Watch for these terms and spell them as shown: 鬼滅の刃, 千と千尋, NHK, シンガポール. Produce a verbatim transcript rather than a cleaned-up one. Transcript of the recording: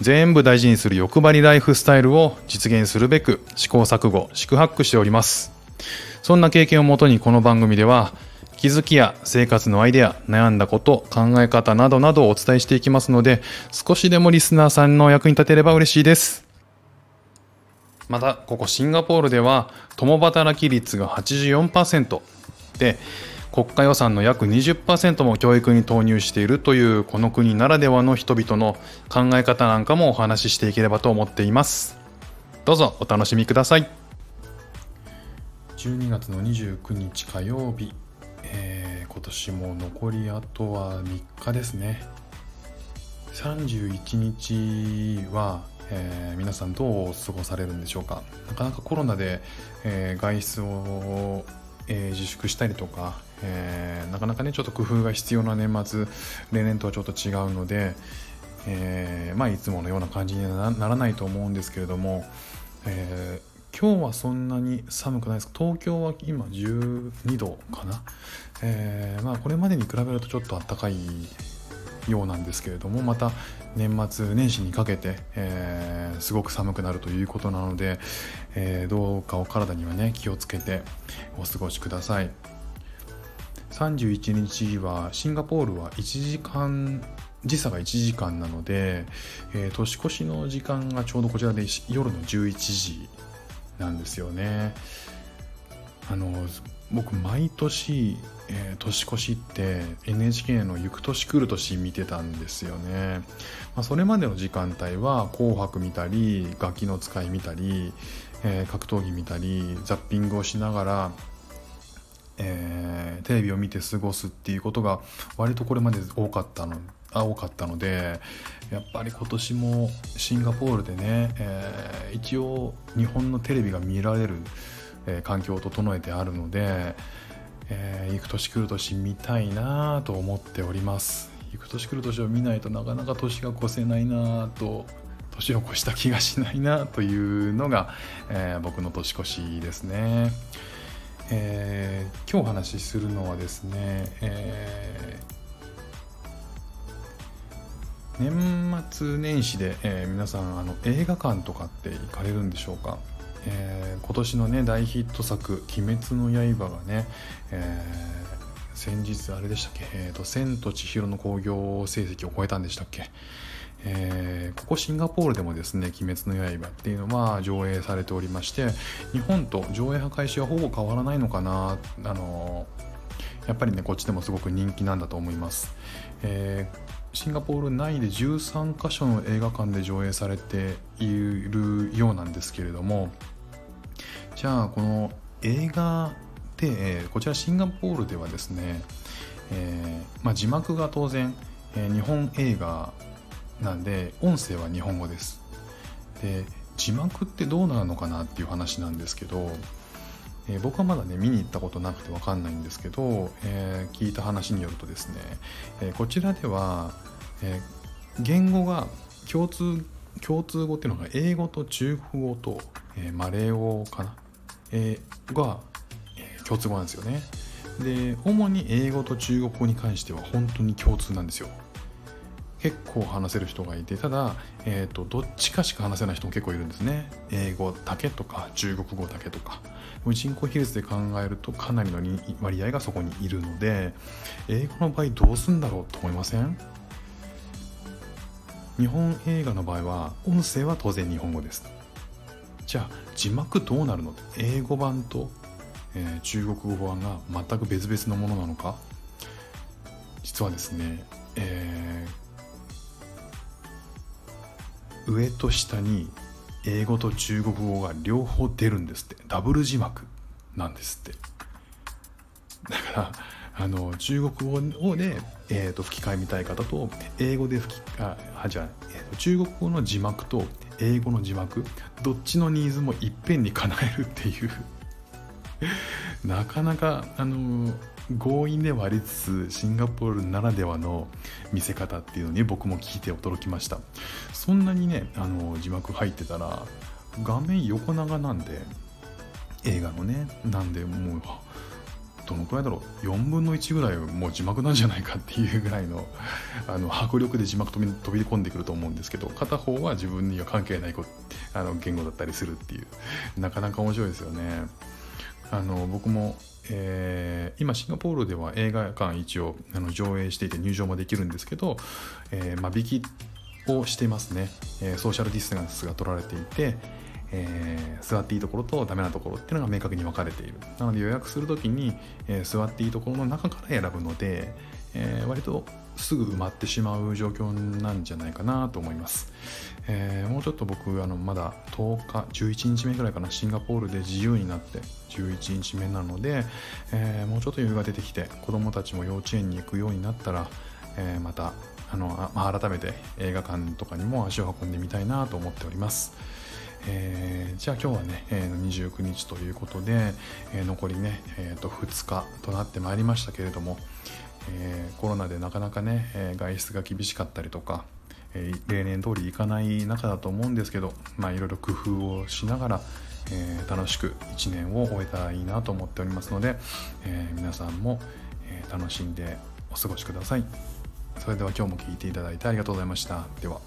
全部大事にする欲張りライフスタイルを実現するべく試行錯誤、四苦八苦しております。そんな経験をもとにこの番組では気づきや生活のアイデア、悩んだこと、考え方などなどをお伝えしていきますので、少しでもリスナーさんの役に立てれば嬉しいです。またここシンガポールでは共働き率が はちじゅうよんパーセント で、国家予算の約 にじゅっパーセント も教育に投入しているという、この国ならではの人々の考え方なんかもお話ししていければと思っています。どうぞお楽しみください。じゅうにがつのにじゅうくにち火曜日、えー、今年も残りあとはみっかですね。さんじゅういちにちはえー、皆さんどう過ごされるんでしょうか。なかなかコロナで、えー、外出を、えー、自粛したりとか、えー、なかなかねちょっと工夫が必要な年末、例年とはちょっと違うので、えーまあ、いつものような感じには な, ならないと思うんですけれども、えー、今日はそんなに寒くないですか。東京は今じゅうにどかな、えーまあ、これまでに比べるとちょっと暖かいようなんですけれども、また年末年始にかけて、えー、すごく寒くなるということなので、えー、どうかお体にはね気をつけてお過ごしください。さんじゅういちにちはシンガポールはいちじかん、時差がいちじかんなので、えー、年越しの時間がちょうどこちらで夜のじゅういちじなんですよね。あの僕毎年、えー、年越しって エヌエイチケー のゆく年来る年見てたんですよね、まあ、それまでの時間帯は紅白見たり、ガキの使い見たり、えー、格闘技見たり、ザッピングをしながら、えー、テレビを見て過ごすっていうことが割とこれまで多かったのあ多かったので、やっぱり今年もシンガポールでね、えー、一応日本のテレビが見られる環境を整えてあるので、えー、行く年来る年見たいなと思っております。行く年来る年を見ないとなかなか年が越せないなと、年を越した気がしないなというのが、えー、僕の年越しですね、えー、今日お話しするのはですね、えー、年末年始で、えー、皆さんあの映画館とかって行かれるんでしょうか。えー、今年のね大ヒット作「鬼滅の刃」がね、えー、先日あれでしたっけ、えーと「千と千尋」の興行成績を超えたんでしたっけ、えー、ここシンガポールでもですね「鬼滅の刃」っていうのは上映されておりまして、日本と上映開始はほぼ変わらないのかな、あのー、やっぱりねこっちでもすごく人気なんだと思います、えーシンガポール内でじゅうさんかしょの映画館で上映されているようなんですけれども、じゃあこの映画ってこちらシンガポールではですね、えーまあ、字幕が当然、えー、日本映画なんで音声は日本語です。で字幕ってどうなるのかなっていう話なんですけど、えー、僕はまだね見に行ったことなくて分かんないんですけど、えー、聞いた話によるとですね、えー、こちらでは、えー、言語が共通共通語っていうのが英語と中国語と、えー、マレー語かな、えー、が、えー、共通語なんですよね。で主に英語と中国語に関しては本当に共通なんですよ。結構話せる人がいて、ただ、えーと、どっちかしか話せない人も結構いるんですね。英語だけとか中国語だけとか、人口比率で考えるとかなりの割合がそこにいるので、英語の場合どうするんだろうと思いません？日本映画の場合は音声は当然日本語です。じゃあ字幕どうなるの？英語版と、えー、中国語版が全く別々のものなのか。実はですね、えー上と下に英語と中国語が両方出るんですって。ダブル字幕なんですって。だからあの中国語で、えー、と吹き替えみたい方と英語で吹きあじゃあ、えー、と中国語の字幕と英語の字幕、どっちのニーズもいっぺんに叶えるっていうなかなかあの強引ではありつつシンガポールならではの見せ方っていうのに僕も聞いて驚きました。そんなにねあの字幕入ってたら画面横長なんで、映画のね、なんでもうどのくらいだろう、よんぶんのいちぐらいもう字幕なんじゃないかっていうぐらい の, あの迫力で字幕飛び飛び込んでくると思うんですけど、片方は自分には関係ないあの言語だったりするっていう、なかなか面白いですよね。あの僕も、えー、今シンガポールでは映画館一応あの上映していて入場もできるんですけど、えー、間引きをしていますね、えー、ソーシャルディスタンスが取られていて、えー、座っていいところとダメなところっていうのが明確に分かれている。なので予約するときに、えー、座っていいところの中から選ぶので、えー、割とすぐ埋まってしまう状況なんじゃないかなと思います。えー、もうちょっと僕あのまだとおかじゅういちにちめぐらいかな、シンガポールで自由になってじゅういちにちめなので、えー、もうちょっと余裕が出てきて子どもたちも幼稚園に行くようになったら、えー、またあのあ改めて映画館とかにも足を運んでみたいなと思っております。えー、じゃあ今日はね、えー、にじゅうくにちということで、えー、残りね、えー、とふつかとなってまいりましたけれども、えー、コロナでなかなかね、えー、外出が厳しかったりとか、えー、例年通り行かない中だと思うんですけど、まあいろいろ工夫をしながら、えー、楽しくいちねんを終えたらいいなと思っておりますので、えー、皆さんも、えー、楽しんでお過ごしください。それでは今日も聞いていただいてありがとうございました。では。